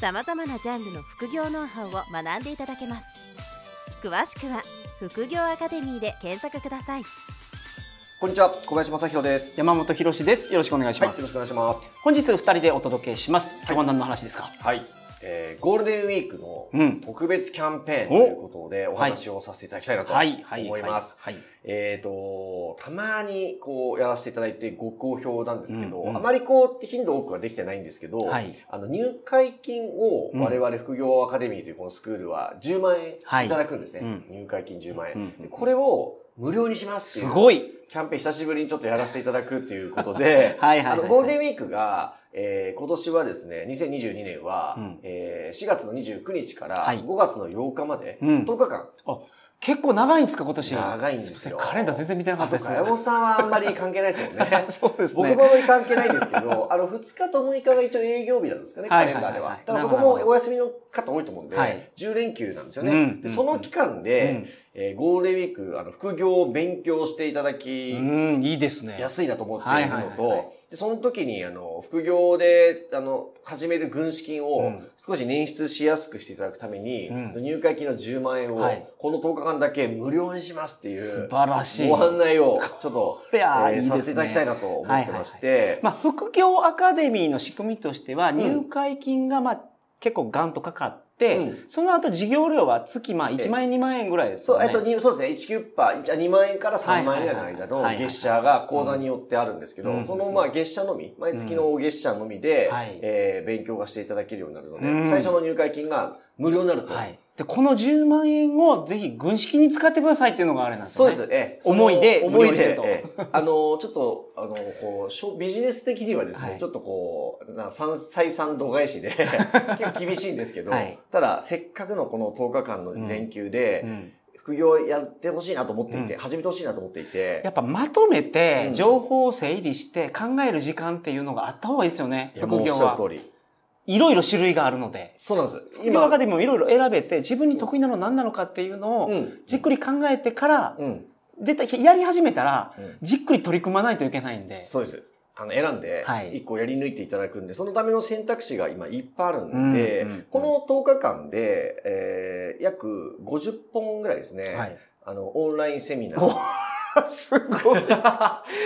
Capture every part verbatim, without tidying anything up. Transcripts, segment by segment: さまざまなジャンルの副業ノウハウを学んでいただけます。詳しくは副業アカデミーで検索ください。こんにちは、小林正弘です。山本博史です。よろしくお願いします。はい、よろしくお願いします。本日ふたりでお届けします。今日は何の話ですか？はい、えー、ゴールデンウィークの特別キャンペーンということでお話をさせていただきたいなと思います。えーと、たまにこうやらせていただいてご好評なんですけど、うんうん、あまりこう頻度多くはできてないんですけど、はい、あの入会金を我々副業アカデミーというこのスクールはじゅうまんえんいただくんですね、はい、入会金じゅうまんえん、うんうん、でこれを無料にしますっていう。すごいキャンペーン久しぶりにちょっとやらせていただくっていうことで、はいはいはいはい、あのゴールデンウィークが、えー、今年はですね、にせんにじゅうにねんは、うん、えー、しがつのにじゅうくにちからごがつのようかまでとおかかん、うん、あ、結構長いんですか今年？長いんですよ。カレンダー全然見てなかったです。山本さんはあんまり関係ないですよね。そうですね。僕も関係ないんですけど、あのふつかとむいかが一応営業日なんですかね、カレンダーでは。はいはいはい、ただそこもお休みの方多いと思うんで、はい、じゅうれんきゅうなんですよね。うん、でその期間で、うん、えー、ゴールデンウィークあの副業を勉強していただき、うん、いいですね。安いなと思っているのと。でその時にあの副業であの始める軍資金を少し捻出しやすくしていただくために、うん、入会金のじゅうまんえんをこのとおかかんだけ無料にしますっていう素晴らしいご案内をちょっとえーさせていただきたいなと思ってまして、はいはいはい、まあ、副業アカデミーの仕組みとしては入会金がまあ結構ガンとかかってで、うん、その後事業料は月まあいちまんえん、えー、にまんえんぐらいですよね。そう、えっと、そうですね。いちきゅうパーセント、にまんえんからさんまんえんぐらいの間の月謝が口座によってあるんですけど、うん、そのまあ月謝のみ、毎月の月謝のみで、うん、えー、勉強がしていただけるようになるので、うん、最初の入会金が無料になると。はい、でこのじゅうまんえんをぜひ軍資金に使ってくださいっていうのがあれなんですね。そうです。ええ、思いで無料にすると。ええ、あのちょっとあのこうビジネス的にはですね、はい、ちょっとこうな採算度外視で結構厳しいんですけど、はい、ただせっかくのこのとおかかんの連休で、うんうん、副業やってほしいなと思っていて、うん、始めてほしいなと思っていて、やっぱまとめて情報を整理して考える時間っていうのがあった方がいいですよね。副業は。いや、もうおっしゃる通り。いろいろ種類があるので。そうなんです。副業アカデミーもいろいろ選べて、自分に得意なの何なのかっていうのを、じっくり考えてから、うん、絶対やり始めたら、じっくり取り組まないといけないんで。そうです。あの、選んで、一個やり抜いていただくんで、はい、そのための選択肢が今いっぱいあるんで、うんうんうん、このとおかかんで、えー、約ごじゅっぽんぐらいですね、はい、あの、オンラインセミナー。すごい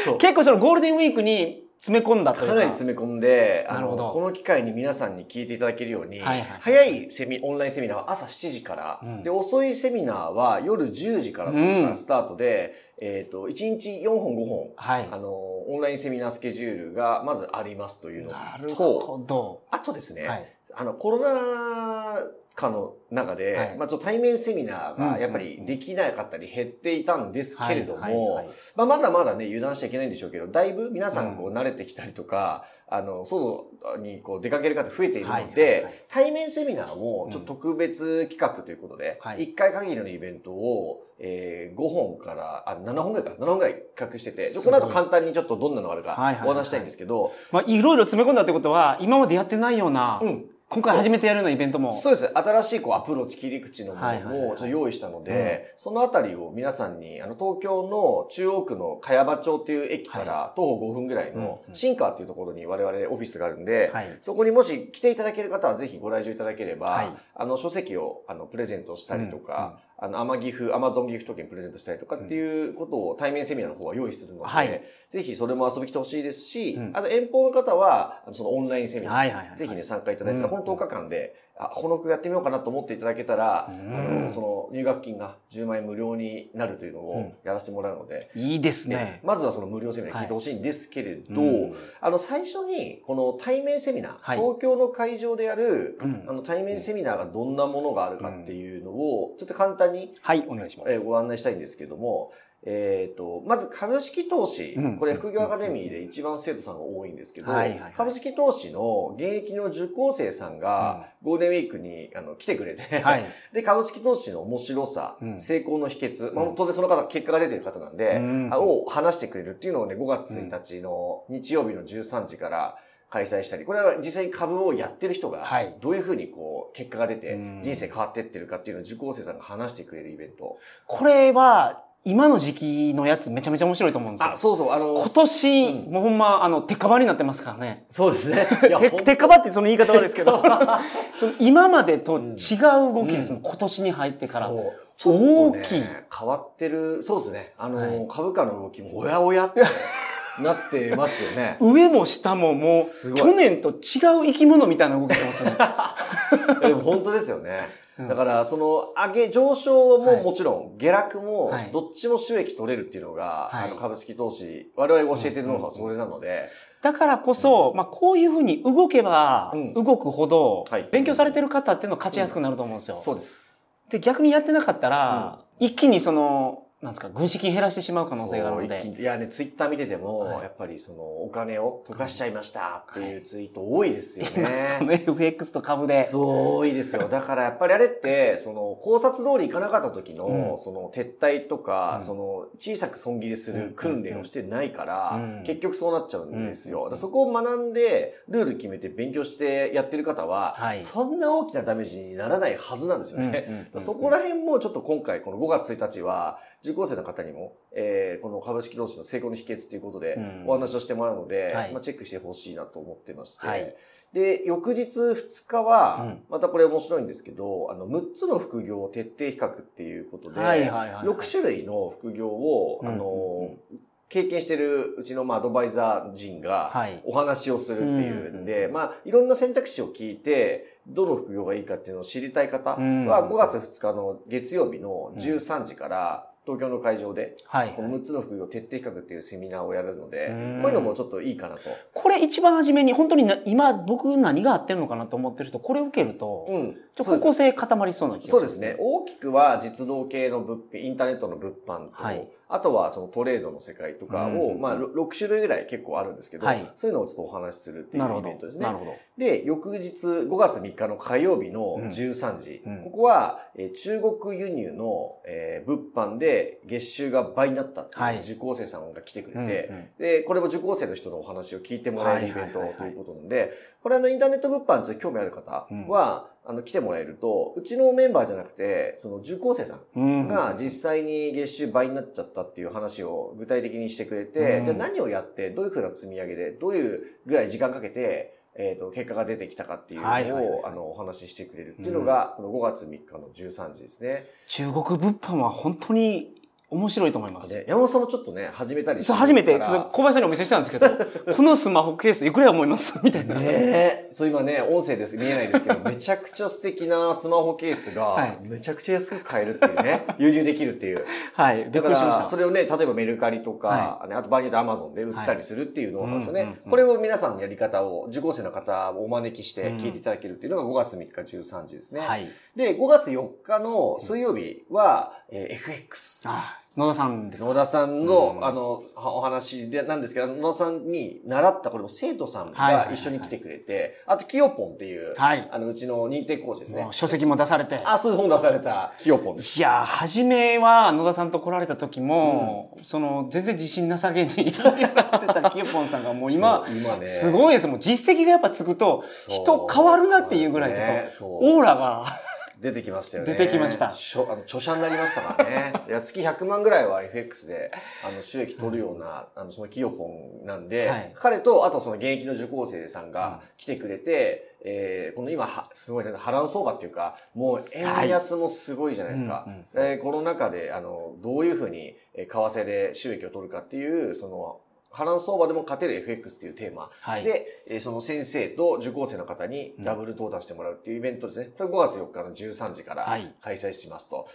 そう。結構そのゴールデンウィークに、詰め込んだというか。かなり詰め込んで、あの、この機会に皆さんに聞いていただけるように、はいはい、早いセミ、オンラインセミナーは朝しちじから、うん、で、遅いセミナーは夜じゅうじからというのがスタートで、うん、えっと、いちにちよんほんごほん、はい、あの、オンラインセミナースケジュールがまずありますというのと、なるほど。あとですね、はい、あの、コロナ禍の中で、はい、まあ、ちょっと対面セミナーがやっぱりできなかったり減っていたんですけれども、まあ、まだまだね、油断しちゃいけないんでしょうけど、だいぶ皆さんこう慣れてきたりとか、うん、あの、外にこう出かける方増えているので、はいはいはい、対面セミナーもちょっと特別企画ということで、うん、いっかい限りのイベントを、えー、ごほんから、あ、ななほんぐらいか、ななほんぐらい企画してて、でこの後簡単にちょっとどんなのがあるかお話したいんですけど、はいはいはいはい、まあ、いろいろ詰め込んだってことは、今までやってないような、うん、今回初めてやるようなイベントも。そうです。新しいこうアプローチ、切り口のものをちょっと用意したので、はいはいはい、うん、そのあたりを皆さんに、あの、東京の中央区の茅場町っていう駅から徒歩ごふんぐらいの新川っていうところに我々オフィスがあるんで、はい、そこにもし来ていただける方はぜひご来場いただければ、はい、あの、書籍をあのプレゼントしたりとか、うんうん、あの、アマギフ、アマゾンギフト券プレゼントしたりとかっていうことを対面セミナーの方は用意するので、はい、ぜひそれも遊び来てほしいですし、うん、あと遠方の方は、そのオンラインセミナー、はいはいはいはい、ぜひね、参加いただいたら、うん、このとおかかんで、あ、この服やってみようかなと思っていただけたら、うん、あの、その入学金がじゅうまんえん無料になるというのをやらせてもらうので、うん、いいですね。ね、まずはその無料セミナー聞いてほしいんですけれど、はい、うん、あの、最初に、この対面セミナー、はい、東京の会場でやる、うん、あの、対面セミナーがどんなものがあるかっていうのを、ちょっと簡単に、はい、お願いします。ご案内したいんですけども、えーと、まず株式投資、うん、これ副業アカデミーで一番生徒さんが多いんですけど、はいはいはい、株式投資の現役の受講生さんがゴールデンウィークにあの来てくれて、はい、で、株式投資の面白さ、うん、成功の秘訣、まあ、当然その方、結果が出てる方なんで、うん、を話してくれるっていうのをね、ごがつついたちの日曜日のじゅうさんじから開催したり、これは実際に株をやってる人が、どういうふうにこう、結果が出て、人生変わってってるかっていうのを受講生さんが話してくれるイベント。これは、今の時期のやつめちゃめちゃ面白いと思うんですよ。あ、そうそう。あの、今年、うん、もうほんま、あの、鉄火場になってますからね。そうですね。いや鉄火場ってその言い方はですけど、その今までと違う動きですもん、うん、今年に入ってから。そうちょっと、ね、大きい。変わってる、そうですね。あの、はい、株価の動きもおやおやってなってますよね。上も下ももう、去年と違う生き物みたいな動きしてますね。でも本当ですよね。だから、その、上げ、上昇ももちろん、下落も、どっちも収益取れるっていうのが、あの、株式投資、我々が教えてるノウハウはそれなので。だからこそ、まあ、こういうふうに動けば、動くほど、勉強されてる方っていうのは勝ちやすくなると思うんですよ。そうです。で、逆にやってなかったら、一気にその、なんですか、軍資金減らしてしまう可能性があるので。いやね、ツイッター見てても、やっぱりその、お金を溶かしちゃいましたっていうツイート多いですよね。はい、その エフエックス と株で。そう、多いですよ。だからやっぱりあれって、その、考察通りいかなかった時の、その、撤退とか、その、小さく損切りする訓練をしてないから、結局そうなっちゃうんですよ。だからそこを学んで、ルール決めて勉強してやってる方は、そんな大きなダメージにならないはずなんですよね。そこら辺もちょっと今回、このごがつついたちは、受講生の方にも、えー、この株式投資の成功の秘訣ということでお話をしてもらうので、うんはいまあ、チェックしてほしいなと思ってまして、はい、で翌日ふつかはまたこれ面白いんですけど、うん、あのむっつの副業を徹底比較っていうことで、はいはいはい、ろくしゅるいの副業を、うん、あの、うん経験してるうちのまあアドバイザー陣がお話をするっていうんで、はいうん、まあいろんな選択肢を聞いてどの副業がいいかっていうのを知りたい方はごがつふつかの月曜日のじゅうさんじから東京の会場でこのむっつの副業徹底比較っていうセミナーをやるので、はいはい、こういうのもちょっといいかなと。これ一番初めに本当に今僕何が合ってるのかなと思ってる人これ受けると、うん、ちょっと方向性固まりそうな気がしますね。そうですね。大きくは実動系の物品、インターネットの物販と、はい、あとはそのトレードの世界とかを、うん、まあろくしゅるいぐらい結構あるんですけど、はい、そういうのをちょっとお話しするっていうイベントですね。なるほど。で、翌日ごがつみっかの火曜日のじゅうさんじ、うんうん、ここは中国輸入の物販で月収が倍になったっていう受講生さんが来てくれて、はいうんうん、で、これも受講生の人のお話を聞いてもらえるイベントということなので、はいはいはいはい、これあのインターネット物販に興味ある方は、うんあの、来てもらえると、うちのメンバーじゃなくて、その受講生さんが実際に月収倍になっちゃったっていう話を具体的にしてくれて、うん、じゃあ何をやって、どういうふうな積み上げで、どういうぐらい時間かけて、えっと、結果が出てきたかっていうのを、はいはいはい、あの、お話ししてくれるっていうのが、うん、このごがつみっかのじゅうさんじですね。中国物販は本当に、面白いと思います。山本さんもちょっとね、始めたりしてるから。そう、初めて、小林さんにお見せしたんですけど、このスマホケースいくら思いますみたいな。ねえ。そう、今ね、音声です。見えないですけど、めちゃくちゃ素敵なスマホケースが、めちゃくちゃ安く買えるっていうね、はい、輸入できるっていう。はい。びっくりしました。それをね、例えばメルカリとか、はい、あと場合によってアマゾンで売ったりするっていうのなんですよね、はいうんうんうん。これを皆さんのやり方を、受講生の方をお招きして聞いていただけるっていうのがごがつみっかじゅうさんじですね。はい。で、ごがつよっかの水曜日は、うんえー、エフエックス。ああ野田さんですか。野田さんの、うん、あの、お話で、なんですけど、野田さんに習った、これも生徒さんが一緒に来てくれて、はいはいはいはい、あと、キヨポンっていう、はい、あの、うちの認定講師ですね。書籍も出されて。あ、そう、本出された、キヨポンです。いやー、初めは野田さんと来られた時も、うん、その、全然自信なさげに言ってたキヨポンさんが、もう今、今ね、すごいです。もう実績がやっぱつくと、人変わるなっていうぐらい、ちょっと、オーラが、出てきましたよね。出てきました。著あの著者になりましたからね。いや月ひゃくまんぐらいは エフエックス であの収益取るような、うん、あのそのキヨポンなんで、はい、彼とあとその現役の受講生さんが来てくれて、うんえー、この今は、すごい、ね、波乱相場っていうか、もう円安もすごいじゃないですか。はいうんうんえー、この中で、あの、どういうふうに、為替で収益を取るかっていう、その、波乱相場でも勝てる エフエックス っていうテーマ、はい、で、その先生と受講生の方にダブル登壇してもらうっていうイベントですね。これごがつよっかのじゅうさんじから開催しますと。はい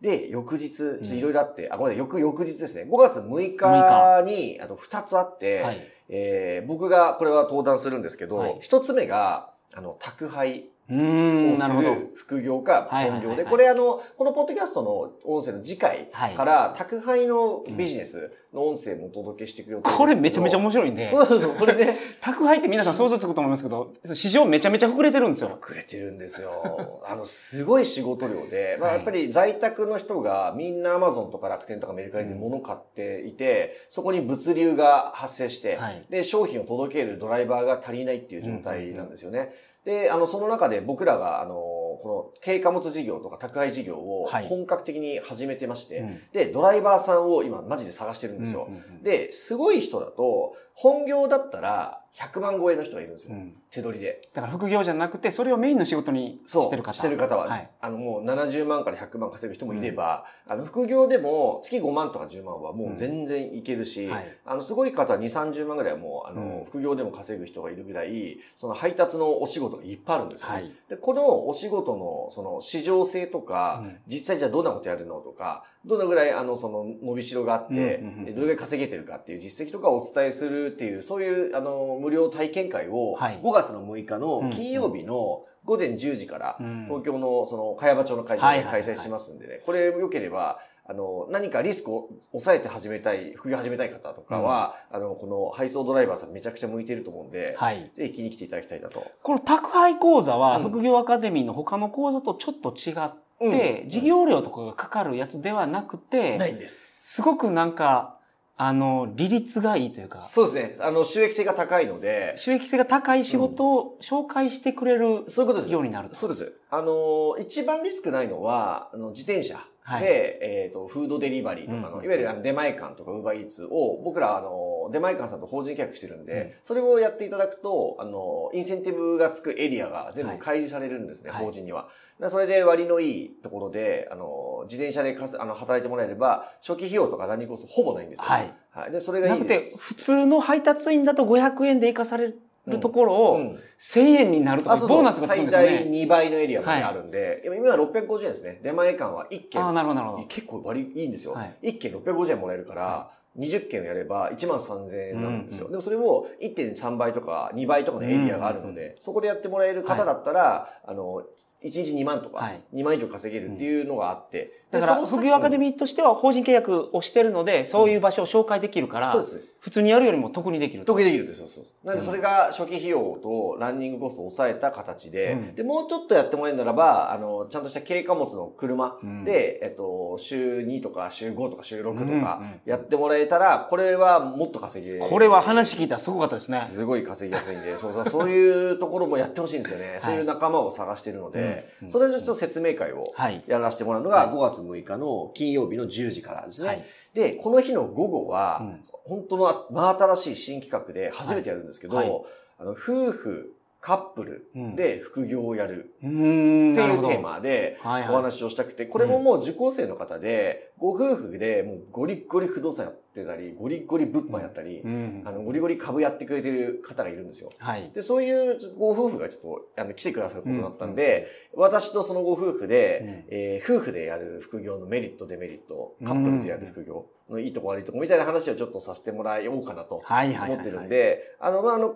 で、翌日、いろいろあって、うん、あ、ごめんなさい、翌日ですね。ごがつむいかに、あとふたつあって、はいえー、僕がこれは登壇するんですけど、はい、ひとつめが、あの、宅配をする副業か本業で、これあの、このポッドキャストの音声の次回から宅配のビジネスの音声もお届けしていくよ。これめちゃめちゃ面白いんで。これね、宅配って皆さん想像つくと思いますけど、市場めちゃめちゃ膨れてるんですよ。膨れてるんですよ。あの、すごい仕事量で、まあやっぱり在宅の人がみんな Amazon とか楽天とかメルカリで物を買っていて、そこに物流が発生して、で、商品を届けるドライバーが足りないっていう状態なんですよね。で、あの、その中で僕らが、あの、この軽貨物事業とか宅配事業を本格的に始めてまして、はいうん、で、ドライバーさんを今マジで探してるんですよ。うんうんうん、で、すごい人だと、本業だったらひゃくまん超えの人がいるんですよ。うん、手取りで。だから副業じゃなくて、それをメインの仕事にしてる方。してる方は、はい、あの、もうななじゅうまんからひゃくまん稼ぐ人もいれば、うん、あの、副業でも月ごまんとかじゅうまんはもう全然いけるし、うんはい、あの、すごい方はにじゅう、さんじゅうまんぐらいはもう、あの、うん、副業でも稼ぐ人がいるぐらい、その配達のお仕事いっぱいあるんですよ、ねはい、でこのお仕事のその市場性とか、うん、実際じゃあどんなことやるのとか、どのぐらいあのその伸びしろがあって、うんうんうん、どれぐらい稼げてるかっていう実績とかをお伝えするっていう、そういうあの無料体験会をごがつのむいかの金曜日の午前じゅうじから東京のその茅場町の会場で開催しますんでね、これ良ければあの、何かリスクを抑えて始めたい、副業始めたい方とかは、うん、あの、この配送ドライバーさんめちゃくちゃ向いていると思うんで、はい、ぜひ気に来ていただきたいなと。この宅配講座は、副業アカデミーの他の講座とちょっと違って、うん、事業料とかがかかるやつではなくて、ないんです。すごくなんか、あの、利率がいいというか。そうですね。あの、収益性が高いので。収益性が高い仕事を紹介してくれる、うん、そういうことです。ようになると。そうです。あの、一番リスクないのは、あの、自転車。はい、で、えっ、ー、と、フードデリバリーとかの、うん、いわゆるあの出前館とかウーバーイーツを、僕ら、あの、出前館さんと法人契約してるんで、うん、それをやっていただくと、あの、インセンティブがつくエリアが全部開示されるんですね、はい、法人には。それで割のいいところで、あの、自転車でかすあの働いてもらえれば、初期費用とかランニングコストほぼないんですよ、ね。はい。はい。で、それがいいです。なくて、普通の配達員だとごひゃくえんで生かされる。るところを、うん、せんえんになるとか、ボーナスがつくんですね。最大にばいのエリアまであるんで、はい、今はろっぴゃくごじゅうえんですね。出前館はいっけん。ああ、なるほど、なるほど。結構割いいんですよ。はい、いっけんろっぴゃくごじゅうえんもらえるから、はいにじゅっけんをやれば いちまんさんぜんえんなんですよ、うんうん。でもそれを いってんさんばいとかにばいとかのエリアがあるので、うんうんうん、そこでやってもらえる方だったら、はい、あの、いちにちにまんとか、はい、にまん以上稼げるっていうのがあって。うん、だから、副業アカデミーとしては法人契約をしてるので、そういう場所を紹介できるから、うん、普通にやるよりも得にできる。得にできるって、そうそう。なのでそれが初期費用とランニングコストを抑えた形で、うん、で、もうちょっとやってもらえるならば、あの、ちゃんとした軽貨物の車で、うん、えっと、週にとか週ごとか週ろくとかやってもらえたら、これはもっと稼ぎ、これは話聞いたらすごかったですね。すごい稼ぎやすいんで、そうそう、そういうところもやってほしいんですよね。はい、そういう仲間を探しているので、うん、それのちょっと説明会をやらせてもらうのがごがつむいかの金曜日のじゅうじからですね。はい、で、この日の午後は、うん、本当の真新しい新企画で初めてやるんですけど、はいはい、あの夫婦カップルで副業をやるっていうテーマでお話をしたくて、これももう受講生の方でご夫婦でもうゴリゴリ不動産やってたり、ゴリゴリ物販やったり、あのゴリゴリ株やってくれてる方がいるんですよ。で、そういうご夫婦がちょっとあの来てくださることだったんで、私とそのご夫婦でえ夫婦でやる副業のメリットデメリット、カップルでやる副業のいいとこ悪いとこみたいな話をちょっとさせてもらおうかなと思ってるんで、あのまああの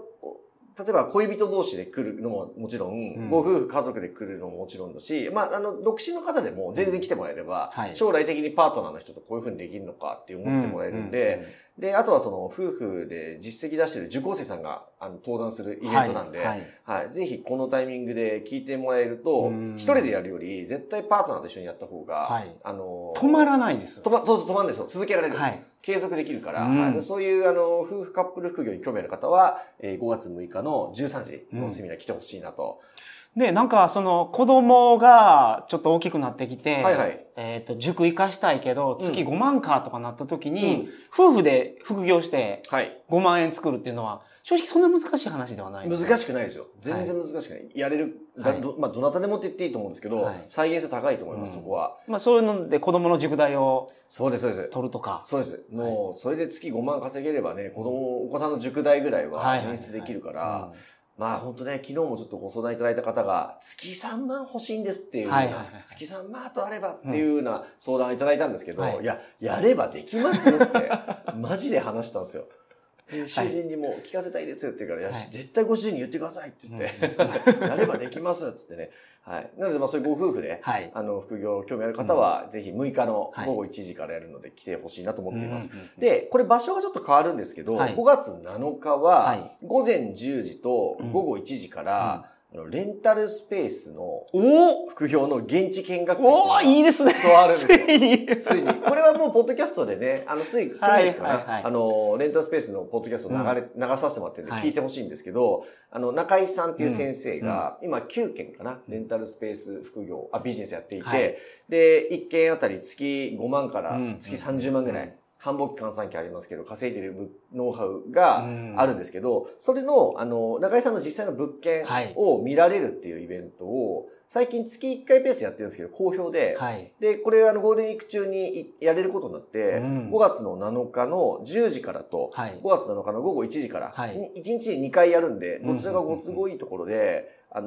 例えば恋人同士で来るのももちろん、うん、ご夫婦家族で来るのももちろんだし、まあ、あの、独身の方でも全然来てもらえれば、うんはい、将来的にパートナーの人とこういう風にできるのかって思ってもらえるんで、うんうんうん、で、あとはその夫婦で実績出してる受講生さんがあの登壇するイベントなんで、はいはいはい、ぜひこのタイミングで聞いてもらえると、一人でやるより絶対パートナーと一緒にやった方が、はい、あの、止まらないです。止ま、そうそう止まんですよ。続けられる。はい、継続できるから、うんはい、そういうあの夫婦カップル副業に興味ある方は、えー、ごがつむいかのじゅうさんじのセミナー来てほしいなと。うん、で、なんかその子供がちょっと大きくなってきて、はいはい、えっと、塾行かしたいけど、月ごまんかとかなった時に、うん、夫婦で副業してごまんえん作るっていうのは、正直そんな難しい話ではないです、ね。難しくないですよ。全然難しくない。はい、やれる、はい、ど、まあ、どなたでもって言っていいと思うんですけど、はい、再現性高いと思います、うん、そこは。まあ、そういうので子供の塾代を。そうです、そうです。取るとか。そうです。もう、はい、それで月ごまん稼げればね、子供、お子さんの塾代ぐらいは捻出できるから、まあ本当ね、昨日もちょっとご相談いただいた方が、月さんまん欲しいんですっていう、はいはいはい、月さんまんとあればっていうような相談をいただいたんですけど、うんはい、いや、やればできますよって、マジで話したんですよ。主人にも聞かせたいですって言うから、はい、絶対ご主人に言ってくださいって言って、うん、やればできますって言ってね。はい。なので、まあそういうご夫婦で、はい、あの、副業興味ある方は、ぜひむいかのごごいちじからやるので来てほしいなと思っています。はい、で、これ場所がちょっと変わるんですけど、はい、ごがつなのかは、ごぜんじゅうじとごごいちじから、うんうん、レンタルスペースの副業の現地見学会。おー、いいですね。そうあるんですよ。ついに。ついに。これはもう、ポッドキャストでね、あの、つい、先月かな、はいはいはい、あの、レンタルスペースのポッドキャストを流れ、流させてもらってるんで、聞いてほしいんですけど、はい、あの、中井さんっていう先生が、うん、今きゅうけんかな、レンタルスペース副業、あ、ビジネスやっていて、はい、で、いっけんあたり月ごまんから月さんじゅうまんぐらい。うんうんうん、繁忙期換算期ありますけど、稼いでるノウハウがあるんですけど、それの、あの、中井さんの実際の物件を見られるっていうイベントを、最近月いっかいペースでやってるんですけど、好評で、はい、で、これ、あの、ゴールデンウィーク中にやれることになって、うん、ごがつのなのかのじゅうじからと、はい、ごがつなのかのごごいちじから、はい、いちにちににかいやるんで、どちらがご都合いいところで、うんうん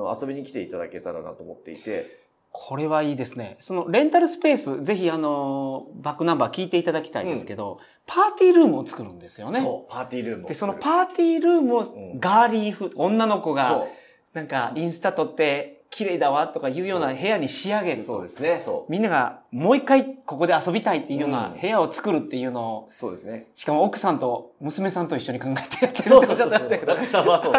うん、あの、遊びに来ていただけたらなと思っていて、これはいいですね。そのレンタルスペース、ぜひあの、バックナンバー聞いていただきたいんですけど、うん、パーティールームを作るんですよね。そう、パーティールームを作る。で、そのパーティールームをガーリーフ、うん、女の子が、なんかインスタ撮って綺麗だわとかいうような部屋に仕上げると。そうですね、そう。みんながもう一回ここで遊びたいっていうような部屋を作るっていうのを、うん、そうですね。しかも奥さんと娘さんと一緒に考えてやってるそうそうそうそう。中井さんはそう。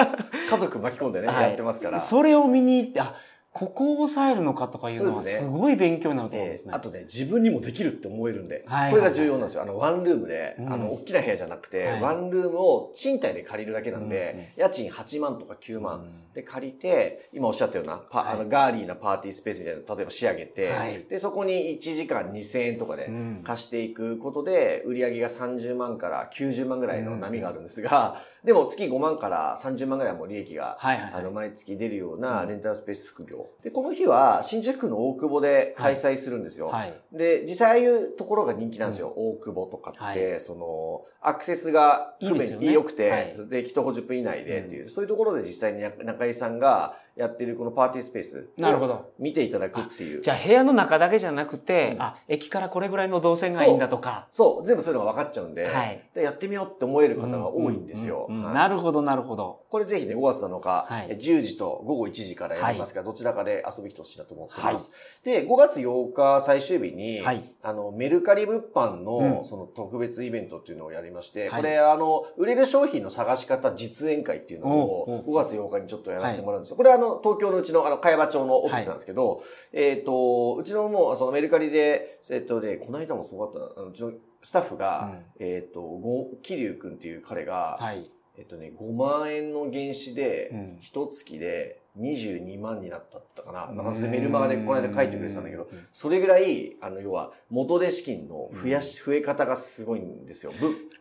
家族巻き込んでね、はい、やってますから。それを見に行って、あ、ここを抑えるのかとかいうのはすごい勉強になると思うんですね。えー、あとね、自分にもできるって思えるんで、はいはいはい、これが重要なんですよ。あの、ワンルームで、うん、あの、大きな部屋じゃなくて、はい、ワンルームを賃貸で借りるだけなんで、うん、家賃はちまんとかきゅうまんで借りて、今おっしゃったような、パ、はい、あの、ガーリーなパーティースペースみたいなの例えば仕上げて、はい、で、そこにいちじかんにせんえんとかで貸していくことで、売り上げがさんじゅうまんからきゅうじゅうまんぐらいの波があるんですが、うん、でも月ごまんからさんじゅうまんぐらいも利益が、はいはいはい、あの、毎月出るようなレンタルスペース副業、うんで、この日は新宿区の大久保で開催するんですよ。はい、で、実際ああいうところが人気なんですよ。うん、大久保とかって、はい、その、アクセスが不便に良くて、いいですよね。はい、で、きっとじゅっぷん以内でっていう、うん、そういうところで実際に中井さんがやってるこのパーティースペース。なるほど。見ていただくっていう。じゃあ部屋の中だけじゃなくて、うん、あ、駅からこれぐらいの動線がいいんだとか。そう、そう全部そういうのが分かっちゃうんで、はい、でやってみようって思える方が多いんですよ。なるほど、なるほど。これぜひね、ごがつなのか、はい、じゅうじとごごいちじからやりますから、はい、どちらかで遊び来てほしいなと思ってます。はい、で、ごがつようか最終日に、はい、あの、メルカリ物販の、うん、その特別イベントっていうのをやりまして、はい、これ、あの、売れる商品の探し方実演会っていうのをごがつようかにちょっとやらせてもらうんですよ。はい、これはあの、東京のうちの、あの、茅場町のオフィスなんですけど、はい、えっと、うちのもう、そのメルカリで、えっとね、この間もすごかったな、あのうちのスタッフが、うん、えっと、ご、桐生くんっていう彼が、はい、えっとね、ごまんえんの原資で、うん、いちがつで、にじゅうにまんになったってかな。なんかメルマガでこの間書いてくれてたんだけど、それぐらい、あの、要は、元手資金の増やし、増え方がすごいんですよ。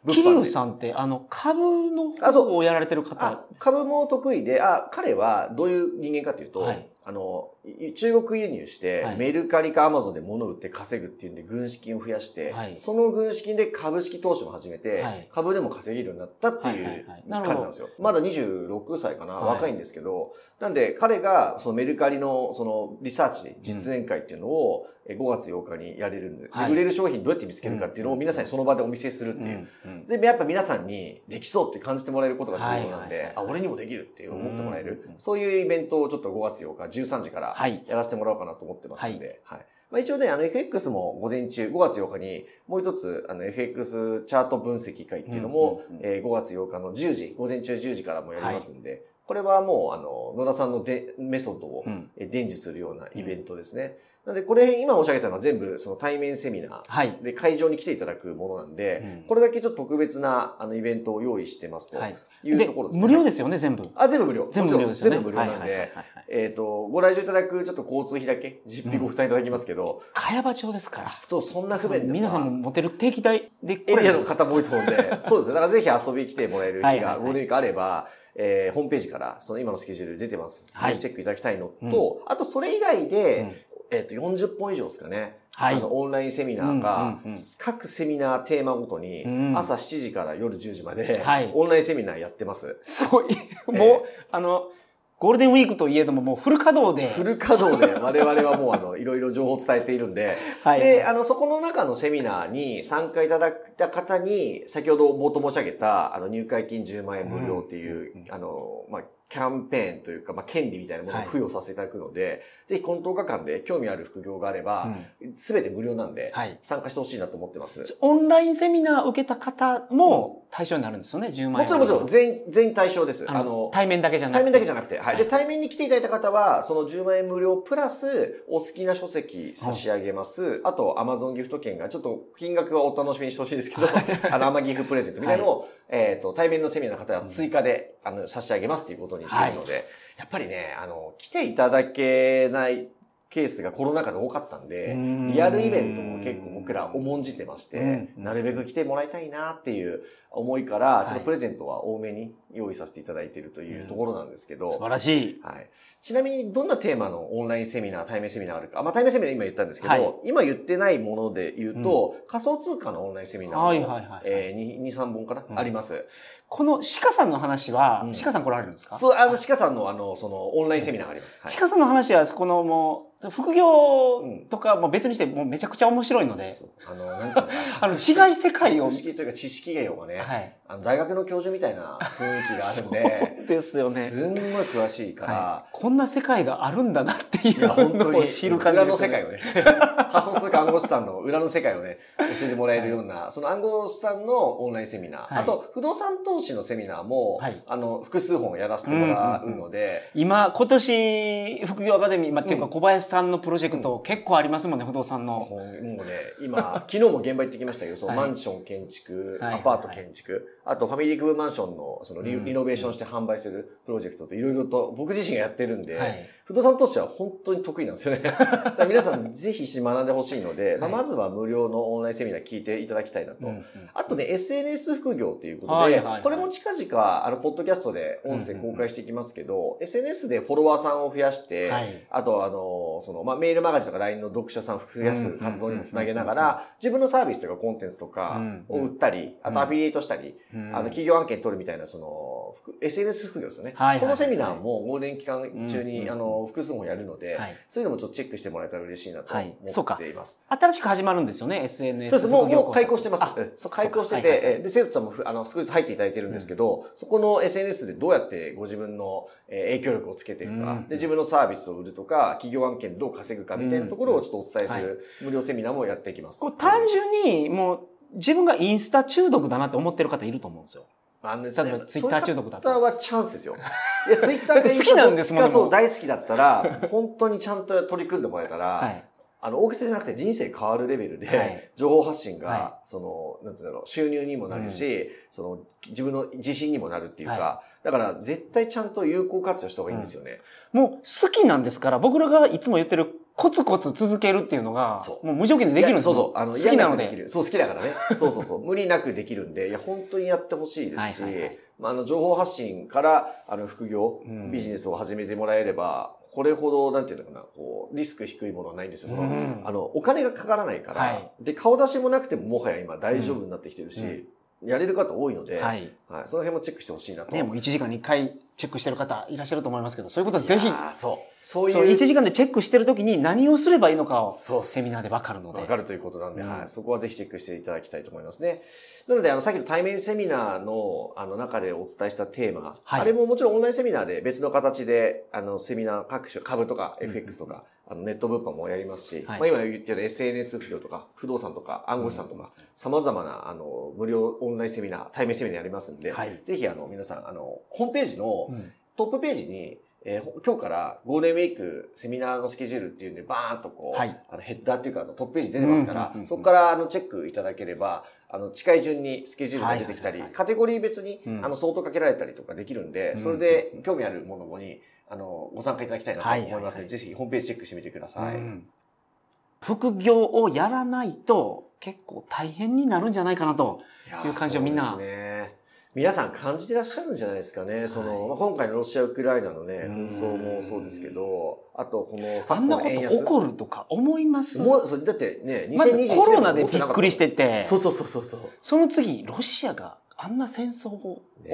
ぶ、桐生さんって、あの、株の方をやられてる方。あ、株も得意で、あ、彼はどういう人間かというと、はい、あの、中国輸入して、メルカリかアマゾンで物を売って稼ぐっていうんで、軍資金を増やして、はい、その軍資金で株式投資も始めて、はい、株でも稼げるようになったっていう彼なんですよ。まだにじゅうろくさいかな、はい、若いんですけど、なんで、彼がそのメルカリのそのリサーチ実演会っていうのをごがつようかにやれるんで、うん、で売れる商品どうやって見つけるかっていうのを皆さんにその場でお見せするっていう、うんうん、でやっぱ皆さんにできそうって感じてもらえることが重要なんで、はいはいはい、あ、俺にもできるって思ってもらえる、うん、そういうイベントをちょっとごがつようかじゅうさんじからやらせてもらおうかなと思ってますんで、はいはい、まあ、一応ね、あの エフエックス も午前中、ごがつようかにもう一つあの エフエックス チャート分析会っていうのも、うんうんうん、えー、ごがつようかのじゅうじ、午前中じゅうじからもやりますんで、はい、これはもう、あの、野田さんのでメソッドを伝授するようなイベントですね。うん、なので、これ、今申し上げたのは全部、その対面セミナーで会場に来ていただくものなんで、はい、うん、これだけちょっと特別な、あの、イベントを用意してますというところですね。はい、無料ですよね、全部。あ、全部無料。全部無料ですよね。全部無料なんで、えっと、ご来場いただく、ちょっと交通費だけ、実費ご負担いただきますけど。茅場町ですから。そう、そんな不便で。皆さんも持てる定期代で、エリアの方も多いと思うんで、そうですね。だからぜひ遊びに来てもらえる日が、ゴールデンウィークあれば、えー、ホームページからその今のスケジュール出てます、はい、チェックいただきたいのと、うん、あとそれ以外で、うん、えっとよんじゅっぽん以上ですかね、はい、あのオンラインセミナーが、うんうんうん、各セミナーテーマごとに、うん、朝しちじから夜じゅうじまで、はい、オンラインセミナーやってます。すごい。もう、えー、あの、ゴールデンウィークといえどももうフル稼働でフル稼働で我々はもうあのいろいろ情報を伝えているんで、はい、であのそこの中のセミナーに参加いただいた方に先ほど冒頭申し上げたあの入会金じゅうまんえん無料っていう、うん、あのまあキャンペーンというか、まあ、権利みたいなものを付与させていただくので、はい、ぜひこのとおかかんで興味ある副業があれば、うん、全て無料なんで、はい、参加してほしいなと思ってます。オンラインセミナーを受けた方も対象になるんですよね、うん、じゅうまんえん。もちろんもちろん、全、全員対象です。あの、あの対面だけじゃなくて。対面だけじゃなくて、はい。で、対面に来ていただいた方は、そのじゅうまんえん無料プラス、お好きな書籍差し上げます。はい、あと、Amazon ギフト券が、ちょっと金額はお楽しみにしてほしいですけど、あの、アマギフプレゼントみたいなのを、はい、えっと、対面のセミナーの方は追加で、うん、あの、差し上げますっていうことにしているので、はい、やっぱりね、あの、来ていただけないケースがコロナ禍で多かったんで、んリアルイベントも結構僕ら重んじてまして、なるべく来てもらいたいなっていう思いから、ちょっとプレゼントは多めに用意させていただいているというところなんですけど。素晴らしい。はい。ちなみにどんなテーマのオンラインセミナー、対面セミナーあるか。まあ対面セミナー今言ったんですけど、はい、今言ってないもので言うと、うん、仮想通貨のオンラインセミナーも、はいはいはい、えー、に、さんぼんかな、うん、あります。このシカさんの話は、シカさん来られるんですか？そう、あのシカさんのあの、そのオンラインセミナーがあります。シカさんの話は、そこのもう、副業とかも別にしてもうめちゃくちゃ面白いので、あのなんかあの違い世界を知識というか知識芸がね、はい、あの大学の教授みたいな雰囲気があるんで、そうですよね。すんごい詳しいから、はい、こんな世界があるんだなっていうのを知る感じです、ね。裏の世界をね、仮想通貨暗号資産の裏の世界をね教えてもらえるような、はい、その暗号資産のオンラインセミナー、はい、あと不動産投資のセミナーも、はい、あの複数本やらせてもらうので、うんうん、今今年副業アカデミーまあ、っていうか小林さんさんのプロジェクト、うん、結構ありますもんね、不動産の。もうね、今、昨日も現場行ってきましたけど、そのマンション建築、はい、アパート建築、はいはいはい、あとファミリーグルーマンションの、そのリ、うん、リノベーションして販売するプロジェクトといろいろと僕自身がやってるんで、はい、不動産投資は本当に得意なんですよね。だから皆さんぜひ学んでほしいので、はい、まあ、まずは無料のオンラインセミナー聞いていただきたいなと。うんうん、あとね、エスエヌエス 副業ということで、はいはいはい、これも近々、あの、ポッドキャストで音声公開していきますけど、うんうんうん、エスエヌエス でフォロワーさんを増やして、はい、あとあの、そのまあ、メールマガジンとか ライン の読者さんを増やす活動にもつなげながら、自分のサービスとかコンテンツとかを売ったり、あとアフィリエイトしたり、あの企業案件取るみたいな、その エスエヌエス 副業ですよね。このセミナーもゴールデン期間中にあの複数本やるので、そういうのもちょっとチェックしてもらえたら嬉しいなと思っています。新しく始まるんですよね、エスエヌエス 副業。そうです。もう開講してます。開講してて、で、生徒さんもあの少しずつ入っていただいてるんですけど、そこの エスエヌエス でどうやってご自分の影響力をつけていくか、で自分のサービスを売るとか、企業案件どう稼ぐかみたいなところをちょっとお伝えする無料セミナーもやっていきます。うん、はい、単純にもう自分がインスタ中毒だなって思ってる方いると思うんですよ。あのね、多分ツイッター中毒だったら。ツイッターはチャンスですよ。いや、ツイッターが好きなんですもんね。そう、大好きだったら、本当にちゃんと取り組んでもらえたら、はい、あの、大げさじゃなくて人生変わるレベルで、情報発信が、その、なんていうんだろう、収入にもなるし、その、自分の自信にもなるっていうか、だから絶対ちゃんと有効活用した方がいいんですよね。うん、もう好きなんですから、僕らがいつも言ってるコツコツ続けるっていうのが、もう無条件でできるんですよ。そうそう、あの、好きなので。できる。そう、好きだからね。そうそうそう、無理なくできるんで、いや、本当にやってほしいですし、はいはいはい、まあ、あの、情報発信から、あの、副業、うん、ビジネスを始めてもらえれば、これほど、なんていうのかな、こう、リスク低いものはないんですよ。その、うん、あの、お金がかからないから、はい、で、顔出しもなくてももはや今大丈夫になってきてるし、うん、やれる方多いので、はい、はい、その辺もチェックしてほしいなと。ね、もういちじかんにいっかいチェックしてる方いらっしゃると思いますけど、そういうことぜひ、そう、そういう、そういちじかんでチェックしてるときに何をすればいいのかを、セミナーでわかるので。わかるということなんで、うん、はい、そこはぜひチェックしていただきたいと思いますね。なので、あの、さっきの対面セミナーの、あの、中でお伝えしたテーマ、はい、あれももちろんオンラインセミナーで別の形で、あの、セミナー各種、株とか エフエックス とか、うん、あの、ネット物販もやりますし、はい、まあ、今言ってる エスエヌエス 副業とか、不動産とか、暗号資産とか、うん、様々な、あの、無料オンラインセミナー、対面セミナーやりますんで、はい、ぜひ、あの、皆さん、あの、ホームページのトップページに、えー、今日からゴールデンウィークセミナーのスケジュールっていうんでバーンとこう、はい、あのヘッダーっていうかトップページ出てますから、うんうんうんうん、そこからあのチェックいただければ、あの近い順にスケジュールが出てきたり、はいはいはい、カテゴリー別に、うん、あの相当かけられたりとかできるんで、それで興味あるものにあのご参加いただきたいなと思いますので、はいはいはい、ぜひホームページチェックしてみてください。うん、副業をやらないと結構大変になるんじゃないかなという感じをみんな。皆さん感じてらっしゃるんじゃないですかね。はい、その、今回のロシア・ウクライナのね、紛争もそうですけど、あとこの昨今の円安。あんなこと起こるとか思います？もう、だってね、にせんにじゅういちねんまずコロナでびっくりしてて。そうそうそうそう。その次、ロシアがあんな戦争を起こし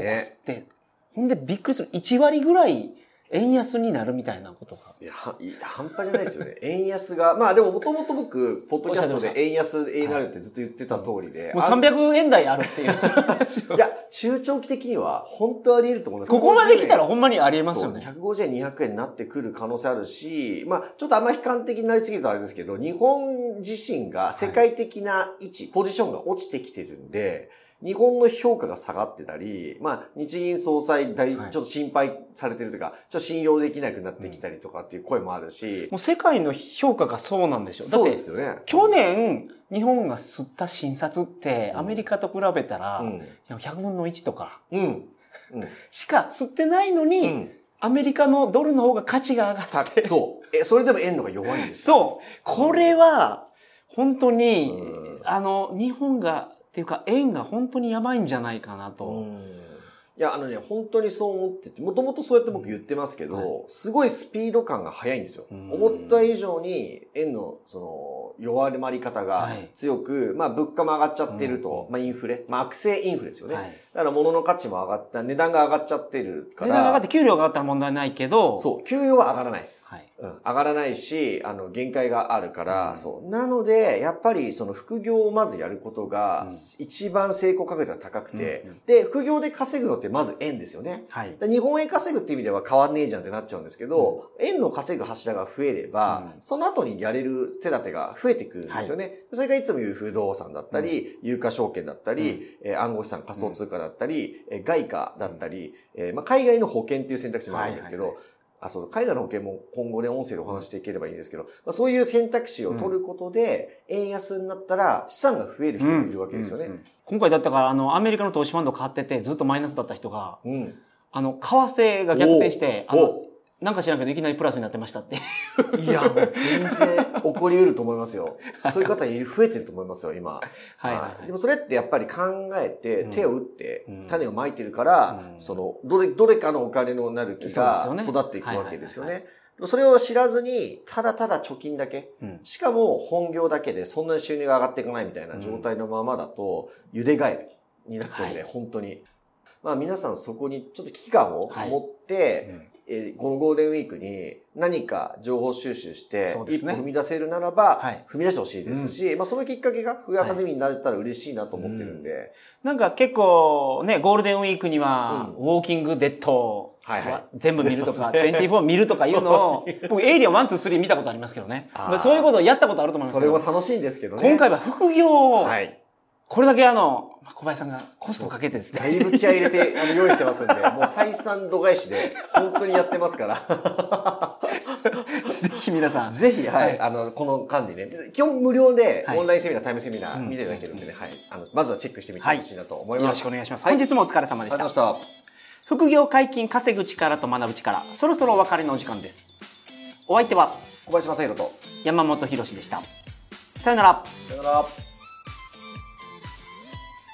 て、ね、ほんでびっくりする。いちわりぐらい円安になるみたいなことが。いや、半端じゃないですよね。円安が。まあでももともと僕、ポッドキャストで円安になるってずっと言ってた通りで。はい、もうさんびゃくえん台あるっていう。いや、中長期的には本当あり得ると思います。ここまで来たらほんまにあり得ますよね。ひゃくごじゅうえん、にひゃくえんになってくる可能性あるし、まあちょっとあんま悲観的になりすぎるとあれですけど、日本自身が世界的な位置、はい、ポジションが落ちてきてるんで、日本の評価が下がってたり、まあ、日銀総裁大、はい、ちょっと心配されてるというか、ちょっと信用できなくなってきたりとかっていう声もあるし。もう世界の評価がそうなんでしょう。そうですよね。だって、去年、日本が吸った新札って、アメリカと比べたら、ひゃくぶんのいちとか、しか吸ってないのに、うんうん、アメリカのドルの方が価値が上がって。そう。え、それでも円のが弱いんですよ、ね。そう。これは、本当に、うん、あの、日本が、っていうか円が本当にやばいんじゃないかなと。うん、いや、あのね、本当にそう思ってて、もともとそうやって僕言ってますけど、うん、はい、すごいスピード感が速いんですよ。うん、思った以上に円のその弱まり方が強く、はい、まあ物価も上がっちゃってると、うん、まあインフレ、まあ悪性インフレですよね。はい、だから物の価値も上がった、値段が上がっちゃってるから。値段が上がって給料が上がったら問題ないけど。そう、給料は上がらないです。はい、うん、上がらないし、あの、限界があるから、うん、そう。なので、やっぱりその副業をまずやることが、一番成功確率が高くて、うんうん、で、副業で稼ぐのってまず円ですよね。はい、日本円稼ぐっていう意味では変わんねえじゃんってなっちゃうんですけど、うん、円の稼ぐ柱が増えれば、うん、その後にやれる手立てが増えてくるんですよね。はい、それがいつも言う不動産だったり、うん、有価証券だったり、うん、えー、暗号資産仮想通貨だったり、うん、外貨だったり、うん、えーまあ、海外の保険っていう選択肢もあるんですけど、はいはいはい、あ、そう、海外の保険も今後ね、音声でお話していければいいんですけど、まあ、そういう選択肢を取ることで、うん、円安になったら資産が増える人もいるわけですよね。うんうんうん、今回だったから、あの、アメリカの投資ファンド買ってて、ずっとマイナスだった人が、うん、あの、為替が逆転して、あの、なんか知らんけどいきなりプラスになってましたって。いや、もう全然起こり得ると思いますよ。そういう方増えてると思いますよ、今。はいはいはい。でもそれってやっぱり考えて、手を打って、種をまいてるから、うん、その、どれ、どれかのお金のなる木が育っていくわけですよね。それを知らずに、ただただ貯金だけ、うん、しかも本業だけでそんなに収入が上がっていかないみたいな状態のままだと、茹でガエルになっちゃうんで、はい、本当に。まあ皆さんそこにちょっと危機感を持って、はい、うん、えー、このゴールデンウィークに何か情報収集して、一歩踏み出せるならば、はい、踏み出してほしいですし、うん、まあそのきっかけが副業アカデミーになれたら嬉しいなと思ってるんで。はい、うん、なんか結構ね、ゴールデンウィークには、うん、ウォーキングデッド、はいはい、全部見るとか、ね、にじゅうよん見るとかいうのを、僕エイリアンいちにさん見たことありますけどね。そういうことをやったことあると思いますけど。それも楽しいんですけどね。今回は副業を、はい、これだけあの、小林さんがコストをかけてですね。だいぶ気合い入れてあの用意してますんで、もう採算度外視で本当にやってますから。ぜひ皆さん。ぜひ、はい、はい、あの、この間にね、基本無料でオンラインセミナー、はい、タイムセミナー見ていただけるんでね、うん、はい、あの、まずはチェックしてみてほしいなと思います。はい、よろしくお願いします。はい、本日もお疲れ様でした。ありがとうございました。副業解禁、稼ぐ力と学ぶ力、そろそろお別れのお時間です。お相手は、小林正弘と山本博史でした。さよなら。さよなら。